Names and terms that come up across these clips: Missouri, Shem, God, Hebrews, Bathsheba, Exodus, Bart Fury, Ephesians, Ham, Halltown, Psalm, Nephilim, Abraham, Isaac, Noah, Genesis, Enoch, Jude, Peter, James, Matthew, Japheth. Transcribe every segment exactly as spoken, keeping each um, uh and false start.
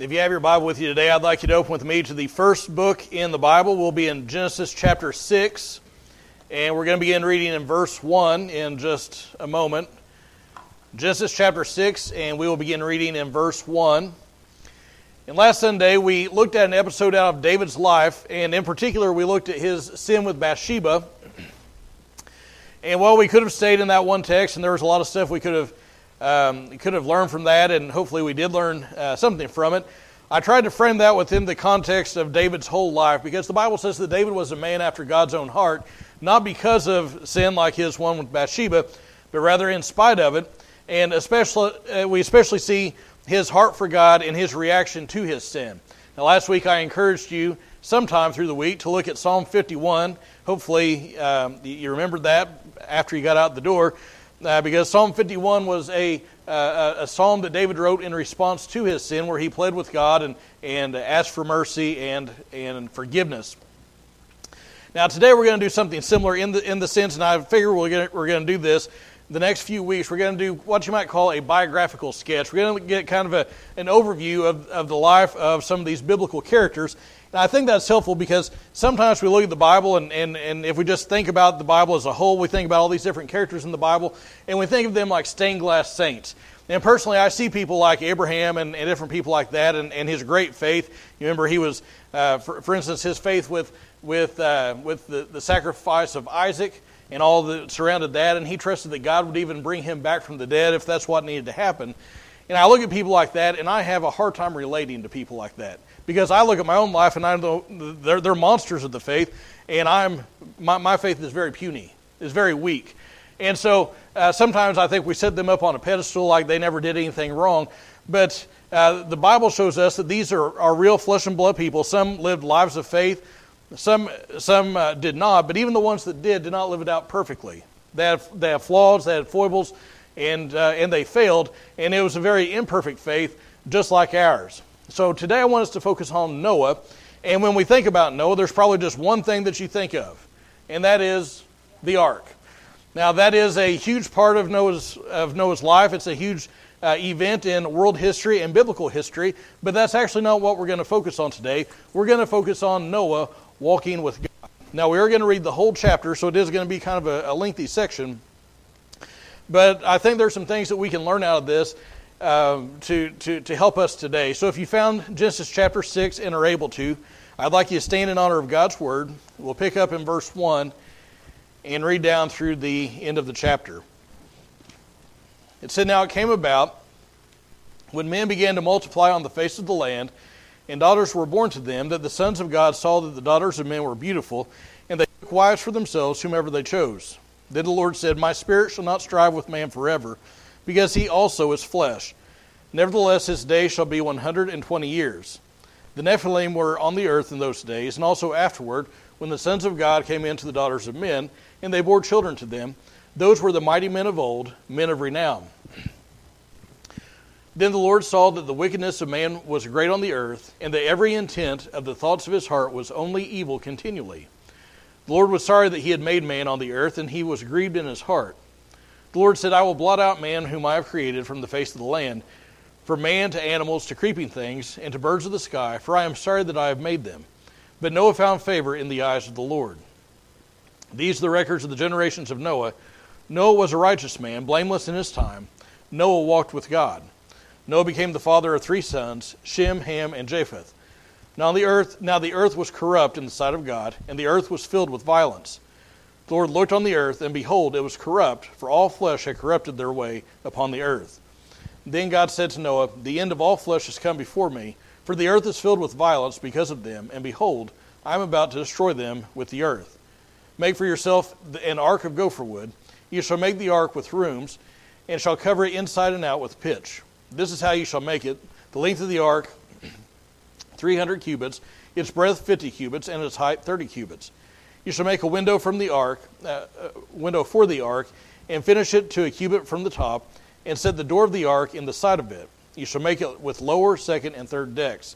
If you have your Bible with you today, I'd like you to open with me to the first book in the Bible. We'll be in Genesis chapter six, and we're going to begin reading in verse one in just a moment. Genesis chapter six, and we will begin reading in verse one. And last Sunday, we looked at an episode out of David's life, and in particular, we looked at his sin with Bathsheba. And while we could have stayed in that one text, and there was a lot of stuff we could have Um, could have learned from that, and hopefully we did learn uh, something from it. I tried to frame that within the context of David's whole life, because the Bible says that David was a man after God's own heart, not because of sin like his one with Bathsheba, but rather in spite of it. And especially, uh, we especially see his heart for God and his reaction to his sin. Now, last week I encouraged you sometime through the week to look at Psalm fifty-one. Hopefully um, you remembered that after you got out the door. Uh, because Psalm fifty-one was a, uh, a psalm that David wrote in response to his sin, where he pled with God and, and asked for mercy and, and forgiveness. Now today we're going to do something similar in the in the sense, and I figure we're going to, we're going to do this the next few weeks. We're going to do what you might call a biographical sketch. We're going to get kind of a, an overview of, of the life of some of these biblical characters. And I think that's helpful because sometimes we look at the Bible and, and, and if we just think about the Bible as a whole, we think about all these different characters in the Bible and we think of them like stained glass saints. And personally, I see people like Abraham and, and different people like that and, and his great faith. You remember he was, uh, for, for instance, his faith with with uh, with the, the sacrifice of Isaac and all that surrounded that. And he trusted that God would even bring him back from the dead if that's what needed to happen. And I look at people like that and I have a hard time relating to people like that. Because I look at my own life and I know they're, they're monsters of the faith, and I'm my, my faith is very puny, is very weak. And so uh, sometimes I think we set them up on a pedestal like they never did anything wrong. But uh, the Bible shows us that these are, are real flesh and blood people. Some lived lives of faith, some some uh, did not, but even the ones that did did not live it out perfectly. They had, they had flaws, they had foibles, and uh, and they failed. And it was a very imperfect faith, just like ours. So today I want us to focus on Noah, and when we think about Noah, there's probably just one thing that you think of, and that is the ark. Now that is a huge part of Noah's of Noah's life. It's a huge uh, event in world history and biblical history, but that's actually not what we're going to focus on today. We're going to focus on Noah walking with God. Now we are going to read the whole chapter, so it is going to be kind of a, a lengthy section, but I think there's some things that we can learn out of this Um, to, to, to help us today. So if you found Genesis chapter six and are able to, I'd like you to stand in honor of God's word. We'll pick up in verse one and read down through the end of the chapter. It said, "Now it came about when men began to multiply on the face of the land, and daughters were born to them, that the sons of God saw that the daughters of men were beautiful, and they took wives for themselves whomever they chose. Then the Lord said, My spirit shall not strive with man forever, because he also is flesh. Nevertheless, his day shall be one hundred twenty years. The Nephilim were on the earth in those days, and also afterward, when the sons of God came in to the daughters of men, and they bore children to them. Those were the mighty men of old, men of renown. Then the Lord saw that the wickedness of man was great on the earth, and that every intent of the thoughts of his heart was only evil continually. The Lord was sorry that he had made man on the earth, and he was grieved in his heart. The Lord said, I will blot out man whom I have created from the face of the land, from man to animals to creeping things and to birds of the sky, for I am sorry that I have made them. But Noah found favor in the eyes of the Lord. These are the records of the generations of Noah. Noah was a righteous man, blameless in his time. Noah walked with God. Noah became the father of three sons, Shem, Ham, and Japheth. Now the earth, now the earth was corrupt in the sight of God, and the earth was filled with violence. The Lord looked on the earth, and behold, it was corrupt, for all flesh had corrupted their way upon the earth. Then God said to Noah, The end of all flesh has come before me, for the earth is filled with violence because of them, and behold, I am about to destroy them with the earth. Make for yourself an ark of gopher wood. You shall make the ark with rooms, and shall cover it inside and out with pitch. This is how you shall make it. The length of the ark, three hundred cubits, its breadth fifty cubits, and its height thirty cubits. You shall make a window from the ark, uh, window for the ark, and finish it to a cubit from the top, and set the door of the ark in the side of it. You shall make it with lower, second, and third decks.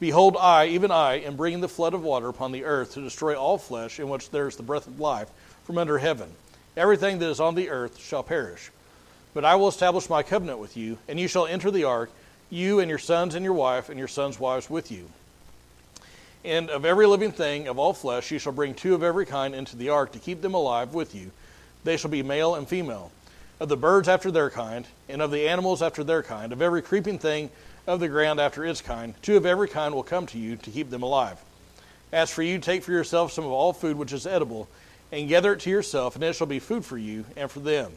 Behold, I, even I, am bringing the flood of water upon the earth to destroy all flesh in which there is the breath of life from under heaven. Everything that is on the earth shall perish. But I will establish my covenant with you, and you shall enter the ark, you and your sons and your wife and your sons' wives with you. And of every living thing, of all flesh, you shall bring two of every kind into the ark to keep them alive with you. They shall be male and female. Of the birds after their kind, and of the animals after their kind, of every creeping thing of the ground after its kind, two of every kind will come to you to keep them alive. As for you, take for yourself some of all food which is edible, and gather it to yourself, and it shall be food for you and for them.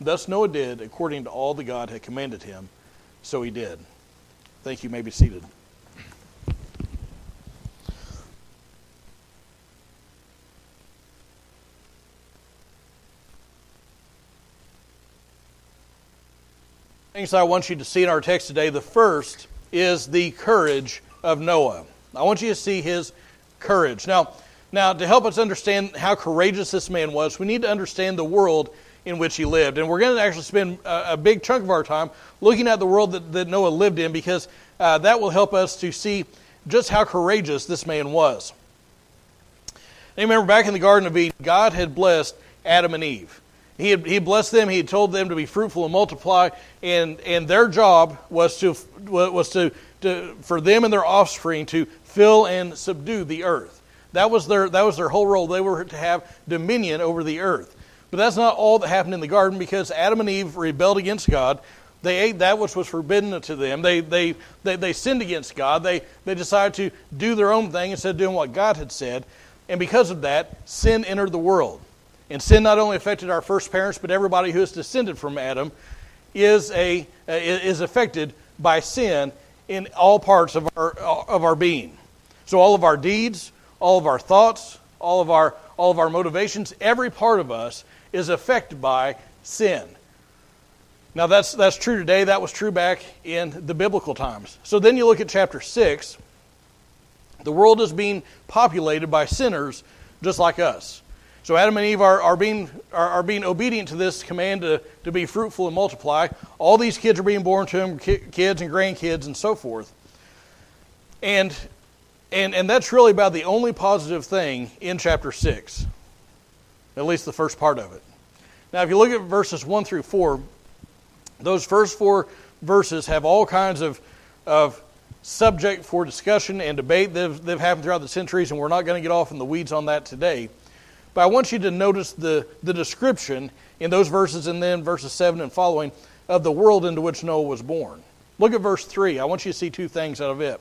Thus Noah did according to all that God had commanded him, so he did. Thank you. You may be seated. Things I want you to see in our text today, the first is the courage of Noah. I want you to see his courage. Now, now to help us understand how courageous this man was, we need to understand the world in which he lived. And we're going to actually spend a, a big chunk of our time looking at the world that, that Noah lived in, because uh, that will help us to see just how courageous this man was. Now, you remember back in the Garden of Eden, God had blessed Adam and Eve. He had, he blessed them. He had told them to be fruitful and multiply, and, and their job was to was to, to for them and their offspring to fill and subdue the earth. That was their that was their whole role. They were to have dominion over the earth. But that's not all that happened in the garden, because Adam and Eve rebelled against God. They ate that which was forbidden to them. They they they, they sinned against God. They they decided to do their own thing instead of doing what God had said, and because of that, sin entered the world. And sin not only affected our first parents, but everybody who is descended from Adam is a is affected by sin in all parts of our of our being. So all of our deeds, all of our thoughts, all of our all of our motivations, every part of us is affected by sin. Now that's that's true today. That was true back in the biblical times. So then you look at chapter six. The world is being populated by sinners just like us. So Adam and Eve are, are being are, are being obedient to this command to, to be fruitful and multiply. All these kids are being born to them, ki- kids and grandkids and so forth. And, and and that's really about the only positive thing in chapter six, at least the first part of it. Now if you look at verses one through four, those first four verses have all kinds of, of subject for discussion and debate that have, that have happened throughout the centuries, and we're not going to get off in the weeds on that today. But I want you to notice the, the description in those verses and then verses seven and following of the world into which Noah was born. Look at verse three. I want you to see two things out of it.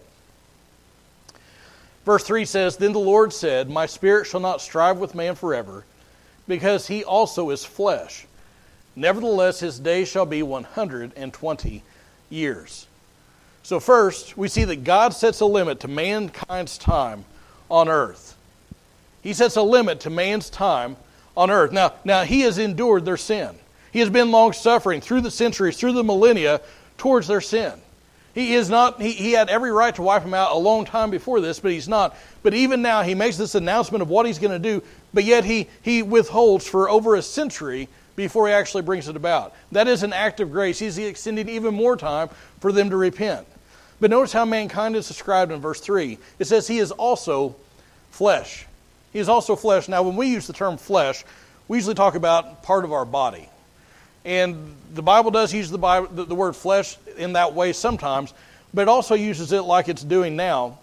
Verse three says, "Then the Lord said, My spirit shall not strive with man forever, because he also is flesh. Nevertheless, his day shall be one hundred twenty years. So first, we see that God sets a limit to mankind's time on earth. He sets a limit to man's time on earth. Now, now he has endured their sin. He has been long-suffering through the centuries, through the millennia, towards their sin. He is not. He, he had every right to wipe them out a long time before this, but he's not. But even now, he makes this announcement of what he's going to do, but yet he, he withholds for over a century before he actually brings it about. That is an act of grace. He's extending even more time for them to repent. But notice how mankind is described in verse three. It says he is also flesh. He is also flesh. Now, when we use the term flesh, we usually talk about part of our body. And the Bible does use the, Bible, the, the word flesh in that way sometimes, but it also uses it like it's doing now.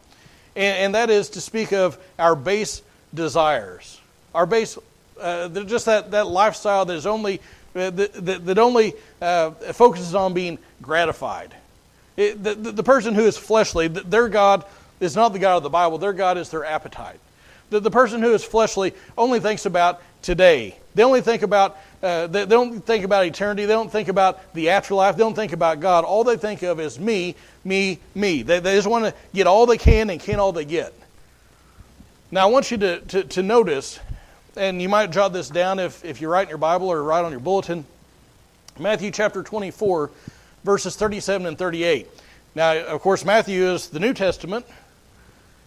And, and that is to speak of our base desires. Our base, uh, just that, that lifestyle that is only uh, that, that, that only uh, focuses on being gratified. It, the, the, the person who is fleshly, their God is not the God of the Bible. Their God is their appetite. The, the person who is fleshly only thinks about today. They only think about uh, they, they don't think about eternity. They don't think about the afterlife. They don't think about God. All they think of is me, me, me. They, they just want to get all they can and can all they get. Now I want you to, to, to notice, and you might jot this down if, if you write in your Bible or write on your bulletin, Matthew chapter twenty-four, verses thirty-seven and thirty-eight. Now, of course, Matthew is the New Testament,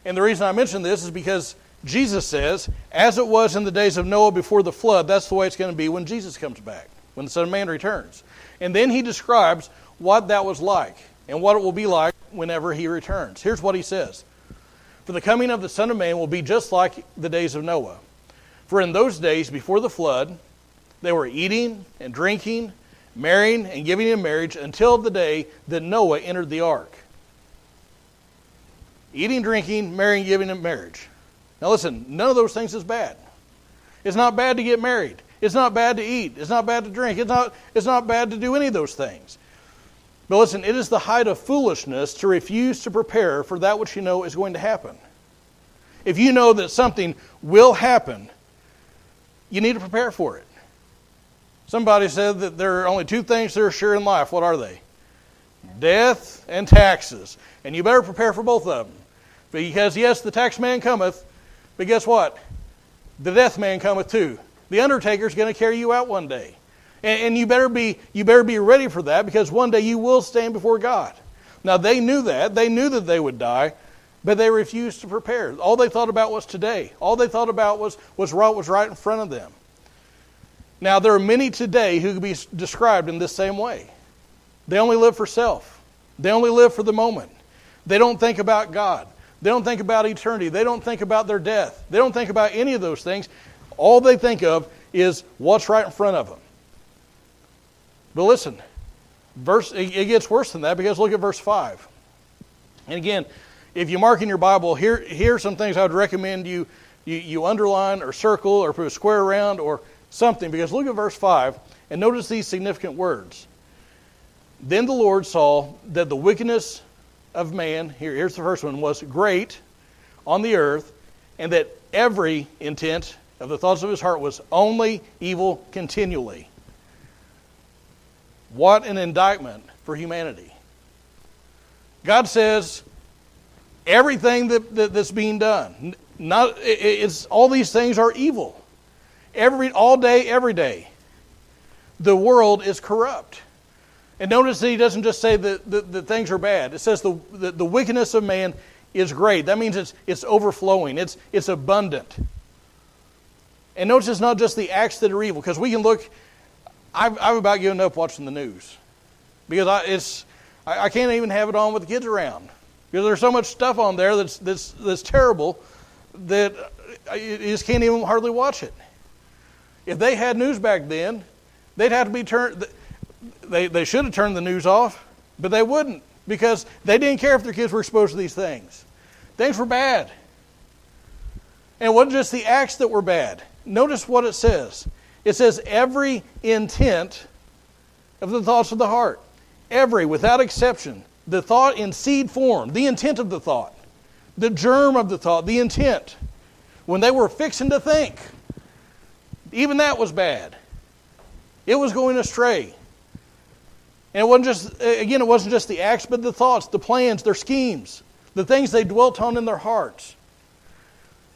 and the reason I mention this is because Jesus says, as it was in the days of Noah before the flood, that's the way it's going to be when Jesus comes back, when the Son of Man returns. And then he describes what that was like and what it will be like whenever he returns. Here's what he says. For the coming of the Son of Man will be just like the days of Noah. For in those days before the flood, they were eating and drinking marrying and giving in marriage until the day that Noah entered the ark. Eating, drinking, marrying, giving in marriage. Now listen, none of those things is bad. It's not bad to get married. It's not bad to eat. It's not bad to drink. It's not, it's not bad to do any of those things. But listen, it is the height of foolishness to refuse to prepare for that which you know is going to happen. If you know that something will happen, you need to prepare for it. Somebody said that there are only two things that are sure in life. What are they? Death and taxes. And you better prepare for both of them. Because yes, the tax man cometh, but guess what? The death man cometh too. The undertaker's going to carry you out one day. And, and you better be you better be ready for that, because one day you will stand before God. Now they knew that. They knew that they would die, but they refused to prepare. All they thought about was today. All they thought about was was what was right in front of them. Now there are many today who could be described in this same way. They only live for self. They only live for the moment. They don't think about God. They don't think about eternity. They don't think about their death. They don't think about any of those things. All they think of is what's right in front of them. But listen, verse it gets worse than that, because look at verse five. And again, if you mark in your Bible, here, here are some things I would recommend you, you, you underline or circle or put a square around or something. Because look at verse five and notice these significant words. Then the Lord saw that the wickedness of man, here, here's the first one, was great on the earth, and that every intent of the thoughts of his heart was only evil continually. What an indictment for humanity. God says everything that, that that's being done, not it, it's all these things are evil. Every all day, every day, the world is corrupt. And notice that he doesn't just say that the, the things are bad. It says the, the, the wickedness of man is great. That means it's it's overflowing. It's it's abundant. And notice it's not just the acts that are evil, because we can look. I've I've about given up watching the news, because I it's I, I can't even have it on with the kids around, because there's so much stuff on there that's that's that's terrible that you just can't even hardly watch it. If they had news back then, they'd have to be turned. They they should have turned the news off, but they wouldn't, because they didn't care if their kids were exposed to these things. Things were bad. And it wasn't just the acts that were bad. Notice what it says. It says every intent of the thoughts of the heart. Every, without exception. The thought in seed form. The intent of the thought. The germ of the thought. The intent. When they were fixing to think. Even that was bad. It was going astray. And it wasn't just, again, it wasn't just the acts, but the thoughts, the plans, their schemes, the things they dwelt on in their hearts.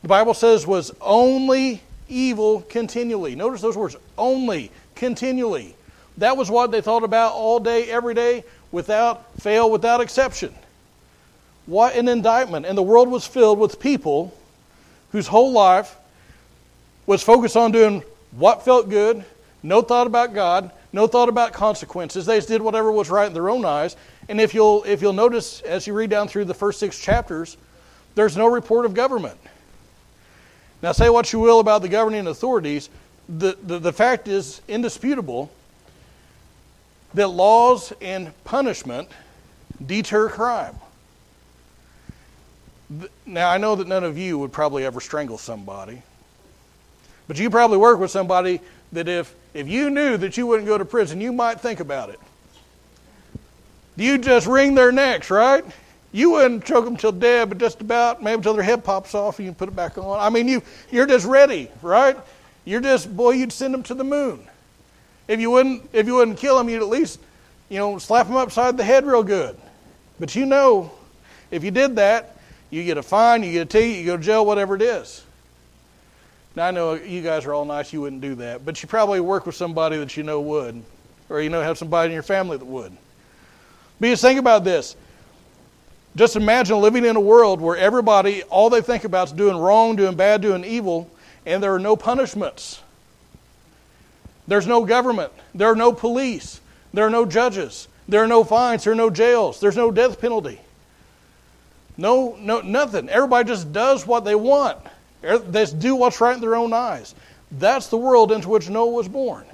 The Bible says was only evil continually. Notice those words, only continually. That was what they thought about all day, every day, without fail, without exception. What an indictment. And the world was filled with people whose whole life was focused on doing what felt good, no thought about God, no thought about consequences. They just did whatever was right in their own eyes. And if you'll if you'll notice as you read down through the first six chapters, there's no report of government. Now say what you will about the governing authorities, the, the, the fact is indisputable that laws and punishment deter crime. Now I know that none of you would probably ever strangle somebody, but you probably work with somebody that if If you knew that you wouldn't go to prison, you might think about it. You just wring their necks, right? You wouldn't choke them till dead, but just about, maybe till their head pops off and you can put it back on. I mean, you, you're just ready, right? You're just, boy, you'd send them to the moon. If you wouldn't, if you wouldn't kill them, you'd at least, you know, slap them upside the head real good. But you know, if you did that, you get a fine, you get a ticket, you go to jail, whatever it is. Now, I know you guys are all nice, you wouldn't do that, but you probably work with somebody that you know would, or you know have somebody in your family that would. But just think about this. Just imagine living in a world where everybody, all they think about is doing wrong, doing bad, doing evil, and there are no punishments. There's no government. There are no police. There are no judges. There are no fines. There are no jails. There's no death penalty. No, no, nothing. Everybody just does what they want. They do what's right in their own eyes. That's the world into which Noah was born.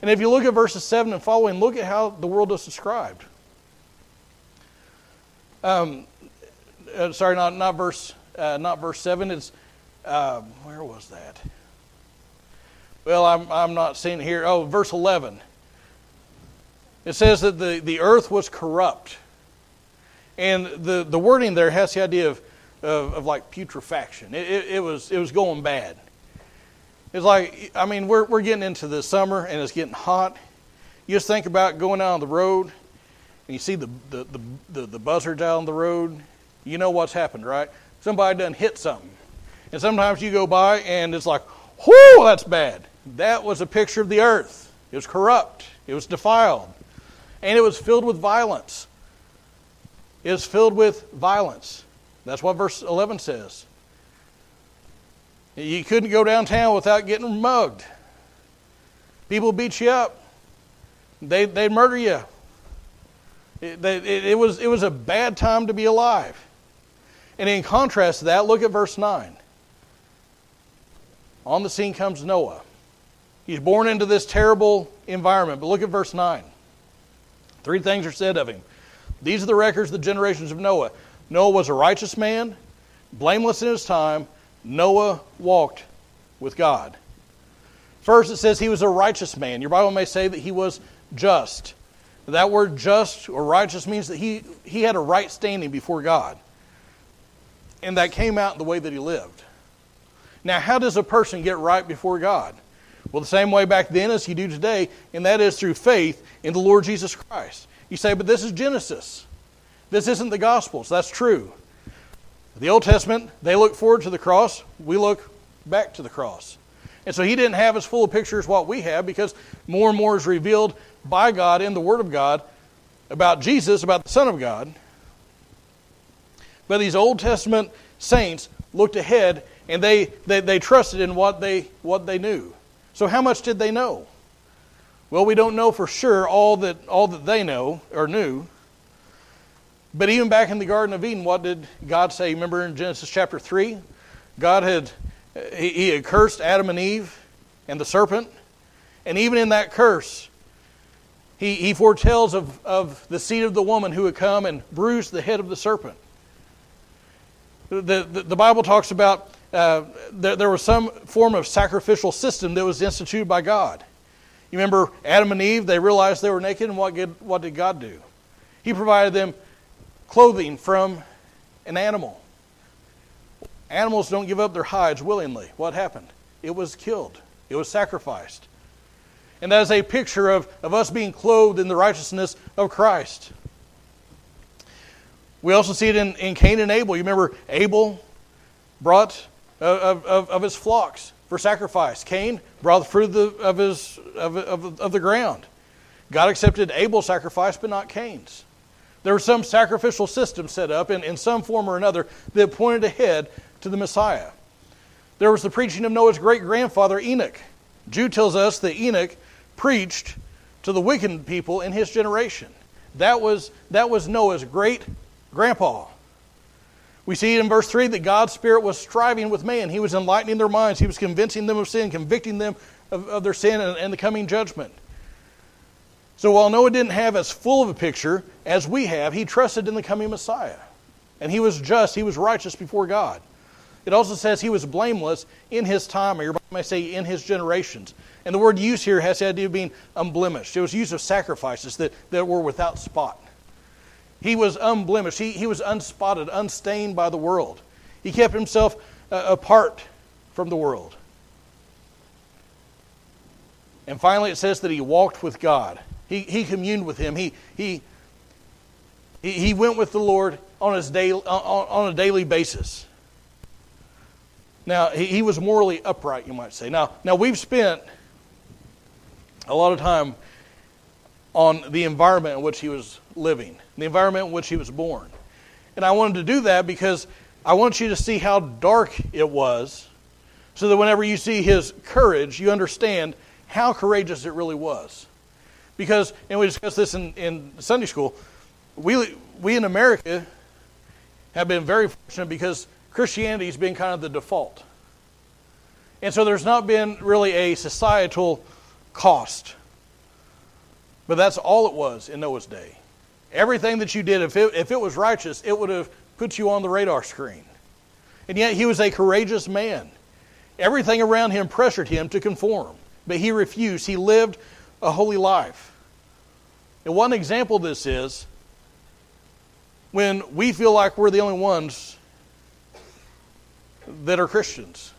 And if you look at verses seven and following, look at how the world is described. Um, uh, sorry, not not verse uh, not verse seven. It's uh, where was that? Well, I'm I'm not seeing it here. Oh, verse eleven. It says that the, the earth was corrupt, and the, the wording there has the idea of of, of like putrefaction. It, it it was it was going bad. It's like, I mean, we're we're getting into the summer and it's getting hot. You just think about going out on the road and you see the the, the, the, the buzzards out on the road. You know what's happened, right? Somebody done hit something. And sometimes you go by and it's like, whoo, that's bad. That was a picture of the earth. It was corrupt. It was defiled. And it was filled with violence. It was filled with violence. That's what verse eleven says. You couldn't go downtown without getting mugged. People beat you up. They they murder you. It, they, it, it was it was a bad time to be alive. And in contrast to that, look at verse nine. On the scene comes Noah. He's born into this terrible environment. But look at verse nine. Three things are said of him. These are the records of the generations of Noah. Noah was a righteous man, blameless in his time. Noah walked with God. First, it says he was a righteous man. Your Bible may say that he was just. That word just or righteous means that he, he had a right standing before God. And that came out in the way that he lived. Now, how does a person get right before God? Well, the same way back then as you do today, and that is through faith in the Lord Jesus Christ. You say, but this is Genesis. This isn't the Gospels. That's true. The Old Testament, they look forward to the cross. We look back to the cross. And so he didn't have as full a picture as what we have, because more and more is revealed by God in the Word of God about Jesus, about the Son of God. But these Old Testament saints looked ahead and they, they, they trusted in what they, what they knew. So how much did they know? Well, we don't know for sure all that all that they know or knew. But even back in the Garden of Eden, what did God say? Remember in Genesis chapter three? God had, he, he had cursed Adam and Eve and the serpent. And even in that curse, he, he foretells of, of the seed of the woman who would come and bruise the head of the serpent. The, the, the Bible talks about uh, there, there was some form of sacrificial system that was instituted by God. You remember Adam and Eve, they realized they were naked, and what did, what did God do? He provided them clothing from an animal. Animals don't give up their hides willingly. What happened? It was killed. It was sacrificed. And that is a picture of, of us being clothed in the righteousness of Christ. We also see it in, in Cain and Abel. You remember Abel brought of, of, of his flocks for sacrifice. Cain brought the fruit of, his, of, of, of the ground. God accepted Abel's sacrifice, but not Cain's. There was some sacrificial system set up in, in some form or another that pointed ahead to the Messiah. There was the preaching of Noah's great-grandfather Enoch. Jude tells us that Enoch preached to the wicked people in his generation. That was, that was Noah's great-grandpa. We see in verse three that God's Spirit was striving with man. He was enlightening their minds. He was convincing them of sin, convicting them of, of their sin and, and the coming judgment. So while Noah didn't have as full of a picture as we have, he trusted in the coming Messiah. And he was just, he was righteous before God. It also says he was blameless in his time, or you might say in his generations. And the word used here has the idea of being unblemished. It was use of sacrifices that, that were without spot. He was unblemished. He, he was unspotted, unstained by the world. He kept himself uh, apart from the world. And finally, it says that he walked with God. He, he communed with him. He, he, he went with the Lord on, his daily, on, on a daily basis. Now, he, he was morally upright, you might say. Now, now, we've spent a lot of time on the environment in which he was living, the environment in which he was born. And I wanted to do that because I want you to see how dark it was, so that whenever you see his courage, you understand how courageous it really was. Because, and we discussed this in, in Sunday school, we we in America have been very fortunate because Christianity has been kind of the default. And so there's not been really a societal cost But that's all it was in Noah's day. Everything that you did, if it, if it was righteous, it would have put you on the radar screen. And yet he was a courageous man. Everything around him pressured him to conform, but he refused. He lived a holy life. And one example of this is when we feel like we're the only ones that are Christians.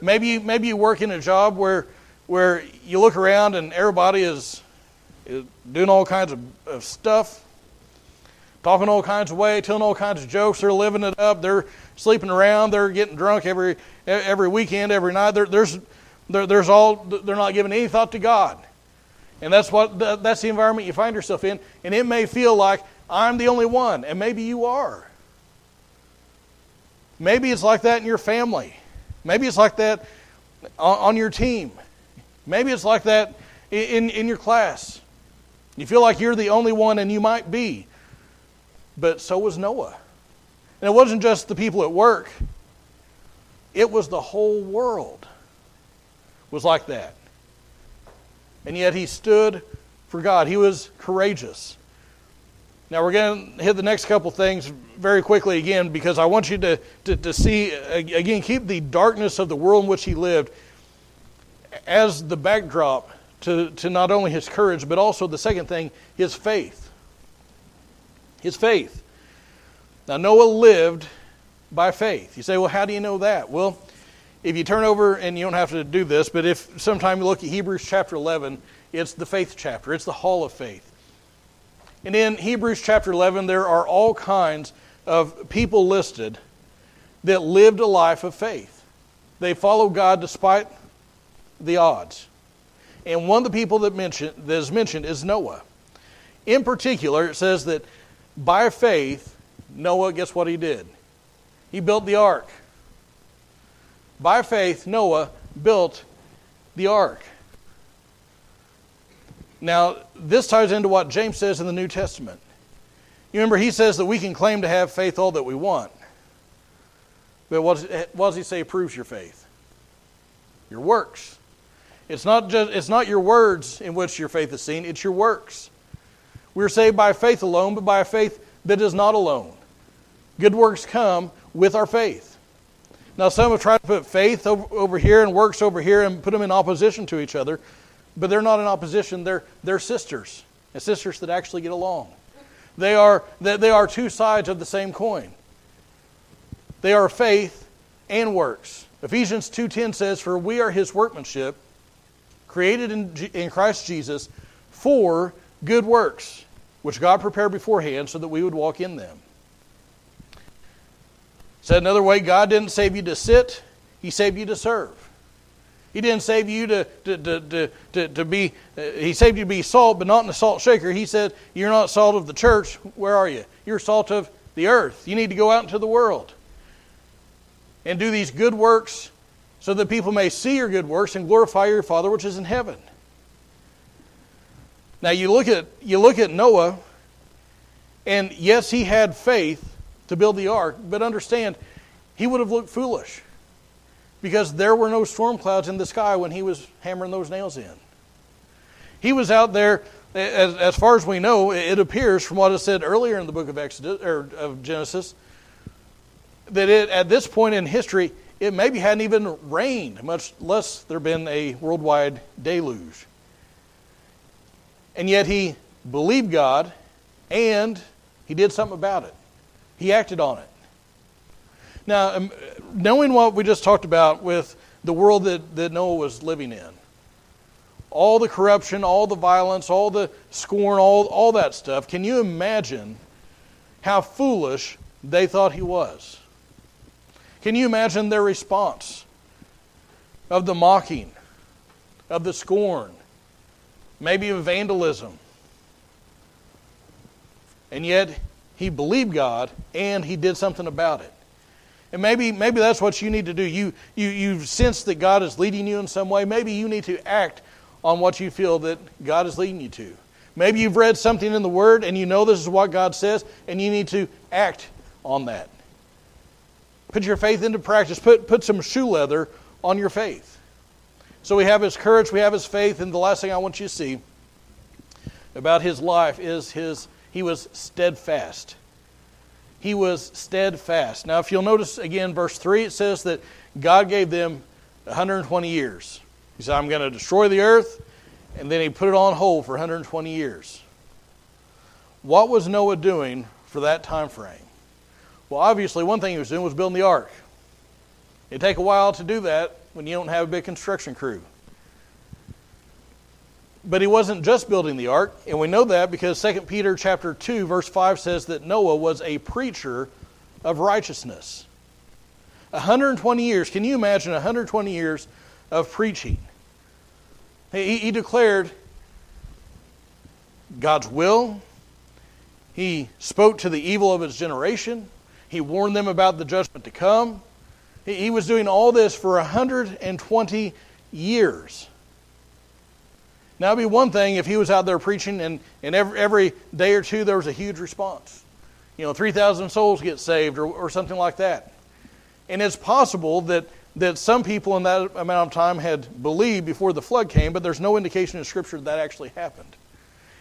Maybe, maybe you work in a job where where you look around and everybody is, is doing all kinds of, of stuff, talking all kinds of way, telling all kinds of jokes. They're living it up. They're sleeping around. They're getting drunk every every weekend, every night. They're, there's they're, there's all they're not giving any thought to God, and that's what that's the environment you find yourself in. And it may feel like I'm the only one, and maybe you are. Maybe it's like that in your family. Maybe it's like that on, on your team. Maybe it's like that in, in your class. You feel like you're the only one, and you might be. But so was Noah. And it wasn't just the people at work. It was the whole world was like that. And yet he stood for God. He was courageous. Now we're going to hit the next couple things very quickly again, because I want you to, to, to see, again, keep the darkness of the world in which he lived as the backdrop to, to not only his courage, but also the second thing, his faith. His faith. Now, Noah lived by faith. You say, well, how do you know that? Well, if you turn over, and you don't have to do this, but if sometime you look at Hebrews chapter eleven, it's the faith chapter. It's the hall of faith. And in Hebrews chapter eleven, there are all kinds of people listed that lived a life of faith. They followed God despite the odds. And one of the people that mentioned that is mentioned is Noah. In particular, it says that by faith, Noah, guess what he did? He built the ark. By faith, Noah built the ark. Now, this ties into what James says in the New Testament. You remember, he says that we can claim to have faith all that we want. But what does he say proves your faith? Your works. It's not just, it's not your words in which your faith is seen, it's your works. We're saved by faith alone, but by a faith that is not alone. Good works come with our faith. Now, some have tried to put faith over here and works over here and put them in opposition to each other, but they're not in opposition. They're they're sisters, and sisters that actually get along. They are they are two sides of the same coin. They are faith and works. Ephesians two ten says, "For we are His workmanship, created in in Christ Jesus, for good works, which God prepared beforehand, so that we would walk in them." Said another way, God didn't save you to sit; He saved you to serve. He didn't save you to to, to, to, to, to be, uh, he saved you to be salt, but not in a salt shaker. He said, you're not salt of the church. Where are you? You're salt of the earth. You need to go out into the world and do these good works so that people may see your good works and glorify your Father which is in heaven. Now you look at, you look at Noah, and yes, he had faith to build the ark, but understand, he would have looked foolish, because there were no storm clouds in the sky when he was hammering those nails in. He was out there, as, as far as we know, it appears from what is said earlier in the book of Exodus or of Genesis, that it, at this point in history, it maybe hadn't even rained, much less there been a worldwide deluge. And yet he believed God, and he did something about it. He acted on it. Now, um, knowing what we just talked about with the world that, that Noah was living in, all the corruption, all the violence, all the scorn, all, all that stuff, can you imagine how foolish they thought he was? Can you imagine their response of the mocking, of the scorn, maybe of vandalism? And yet, he believed God, and he did something about it. And maybe maybe that's what you need to do. You, you, you've sensed that God is leading you in some way. Maybe you need to act on what you feel that God is leading you to. Maybe you've read something in the Word and you know this is what God says, and you need to act on that. Put your faith into practice. Put, put some shoe leather on your faith. So we have his courage, we have his faith, and the last thing I want you to see about his life is his he was steadfast. He was steadfast. Now, if you'll notice again, verse three, it says that God gave them one hundred twenty years. He said, I'm going to destroy the earth, and then he put it on hold for one hundred twenty years. What was Noah doing for that time frame? Well, obviously, one thing he was doing was building the ark. It'd take a while to do that when you don't have a big construction crew. But he wasn't just building the ark, and we know that because Second Peter chapter two, verse five says that Noah was a preacher of righteousness. one hundred twenty years. Can you imagine one hundred twenty years of preaching? He, he declared God's will. He spoke to the evil of his generation. He warned them about the judgment to come. He, he was doing all this for one hundred twenty years. Now, it'd be one thing if he was out there preaching and, and every, every day or two there was a huge response. You know, three thousand souls get saved or, or something like that. And it's possible that, that some people in that amount of time had believed before the flood came, but there's no indication in Scripture that, that actually happened.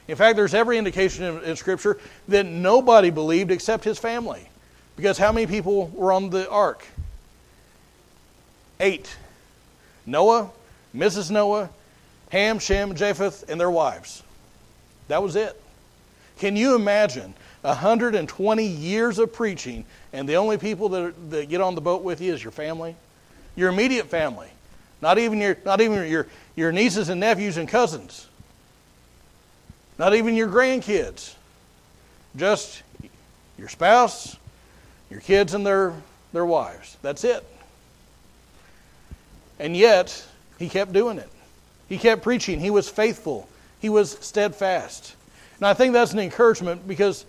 In fact, there's every indication in, in Scripture that nobody believed except his family. Because how many people were on the ark? Eight. Noah, Missus Noah, Ham, Shem, Japheth, and their wives. That was it. Can you imagine one hundred twenty years of preaching and the only people that, are, that get on the boat with you is your family? Your immediate family. Not even your not even your, your nieces and nephews and cousins. Not even your grandkids. Just your spouse, your kids, and their, their wives. That's it. And yet, he kept doing it. He kept preaching. He was faithful. He was steadfast. And I think that's an encouragement because,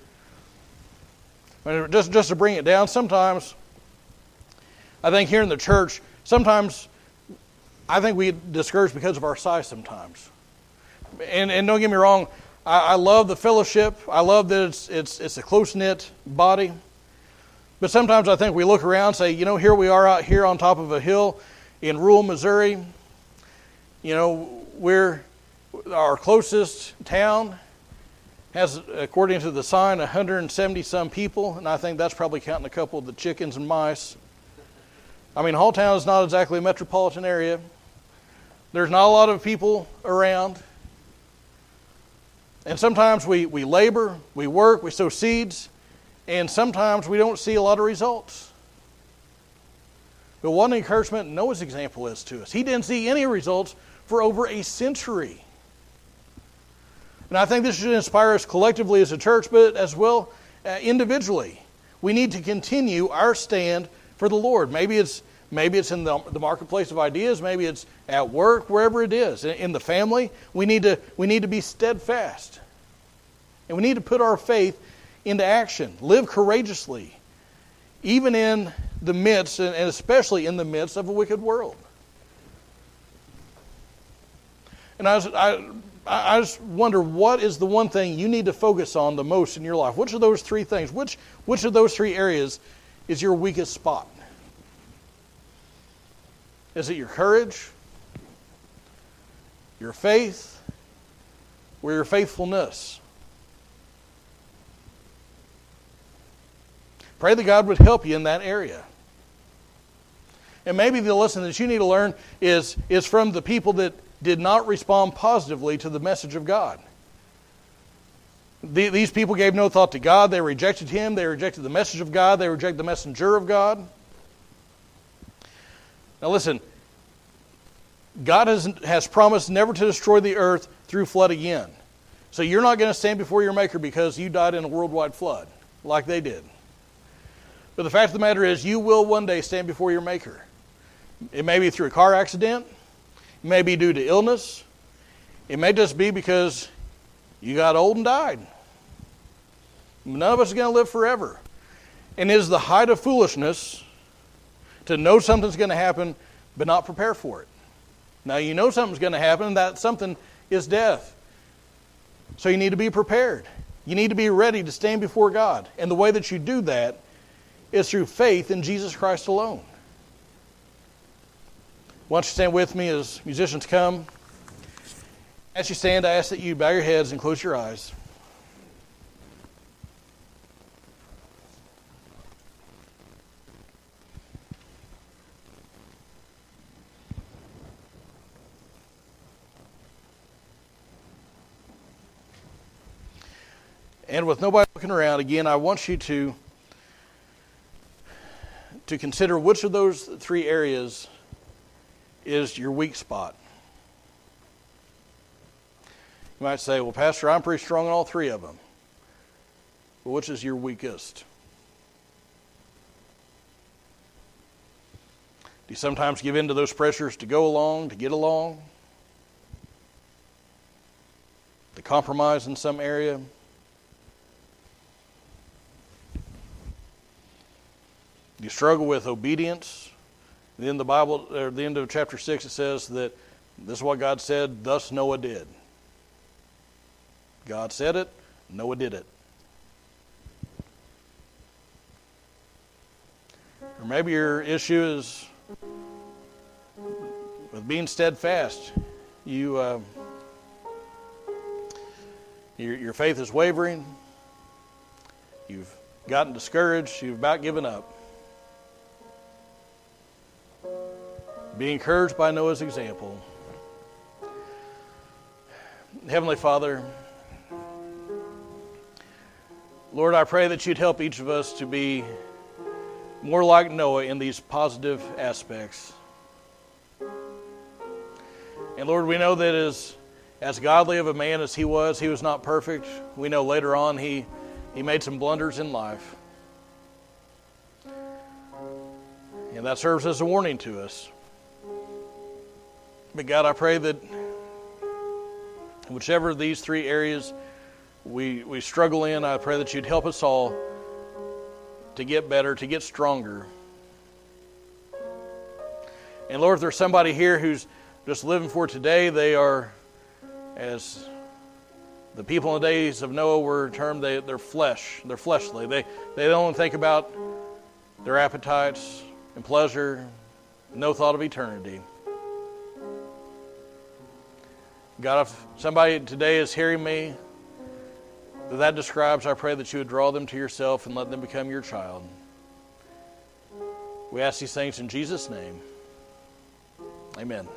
just, just to bring it down, sometimes I think here in the church, sometimes I think we get discouraged because of our size sometimes. And and don't get me wrong, I, I love the fellowship. I love that it's, it's, it's a close-knit body. But sometimes I think we look around and say, you know, here we are out here on top of a hill in rural Missouri. You know, we're our closest town has, according to the sign, one hundred seventy some people, and I think that's probably counting a couple of the chickens and mice. I mean, Halltown is not exactly a metropolitan area. There's not a lot of people around. And sometimes we, we labor, we work, we sow seeds, and sometimes we don't see a lot of results. But what an encouragement Noah's example is to us. He didn't see any results for over a century. And I think this should inspire us collectively as a church, but as well uh, individually. We need to continue our stand for the Lord. Maybe it's maybe it's in the, the marketplace of ideas. Maybe it's at work, wherever it is, in, in the family. We need to we need to be steadfast, and we need to put our faith into action. Live courageously, even in the midst, and especially in the midst of a wicked world. And I was, I. I just wonder, what is the one thing you need to focus on the most in your life? Which of those three things, which which of those three areas is your weakest spot? Is it your courage, your faith, or your faithfulness? Pray that God would help you in that area. And maybe the lesson that you need to learn is, is from the people that did not respond positively to the message of God. The, these people gave no thought to God. They rejected Him. They rejected the message of God. They rejected the messenger of God. Now listen, God has, has promised never to destroy the earth through flood again. So you're not going to stand before your Maker because you died in a worldwide flood like they did. But the fact of the matter is, you will one day stand before your Maker. It may be through a car accident. It may be due to illness. It may just be because you got old and died. None of us are going to live forever. And it is the height of foolishness to know something's going to happen but not prepare for it. Now, you know something's going to happen, and that something is death. So you need to be prepared. You need to be ready to stand before God. And the way that you do that is through faith in Jesus Christ alone. Why don't you stand with me as musicians come. As you stand, I ask that you bow your heads and close your eyes. And with nobody looking around, again, I want you to, to consider which of those three areas is your weak spot. You might say, well, Pastor, I'm pretty strong in all three of them. But which is your weakest? Do you sometimes give in to those pressures to go along, to get along, to compromise in some area? You struggle with obedience. Then the Bible, or at the end of chapter six, it says that this is what God said, thus Noah did. God said it, Noah did it. Or maybe your issue is with being steadfast. You, uh, your, your faith is wavering. You've gotten discouraged. You've about given up. Be encouraged by Noah's example. Heavenly Father, Lord, I pray that you'd help each of us to be more like Noah in these positive aspects. And Lord, we know that as, as godly of a man as he was, he was not perfect. We know later on he, he made some blunders in life. And that serves as a warning to us. But God, I pray that whichever of these three areas we we struggle in, I pray that you'd help us all to get better, to get stronger. And Lord, if there's somebody here who's just living for today, they are, as the people in the days of Noah were termed, they, they're flesh, they're fleshly. They, they only think about their appetites and pleasure, no thought of eternity. God, if somebody today is hearing me, that, that describes, I pray that you would draw them to yourself and let them become your child. We ask these things in Jesus' name. Amen.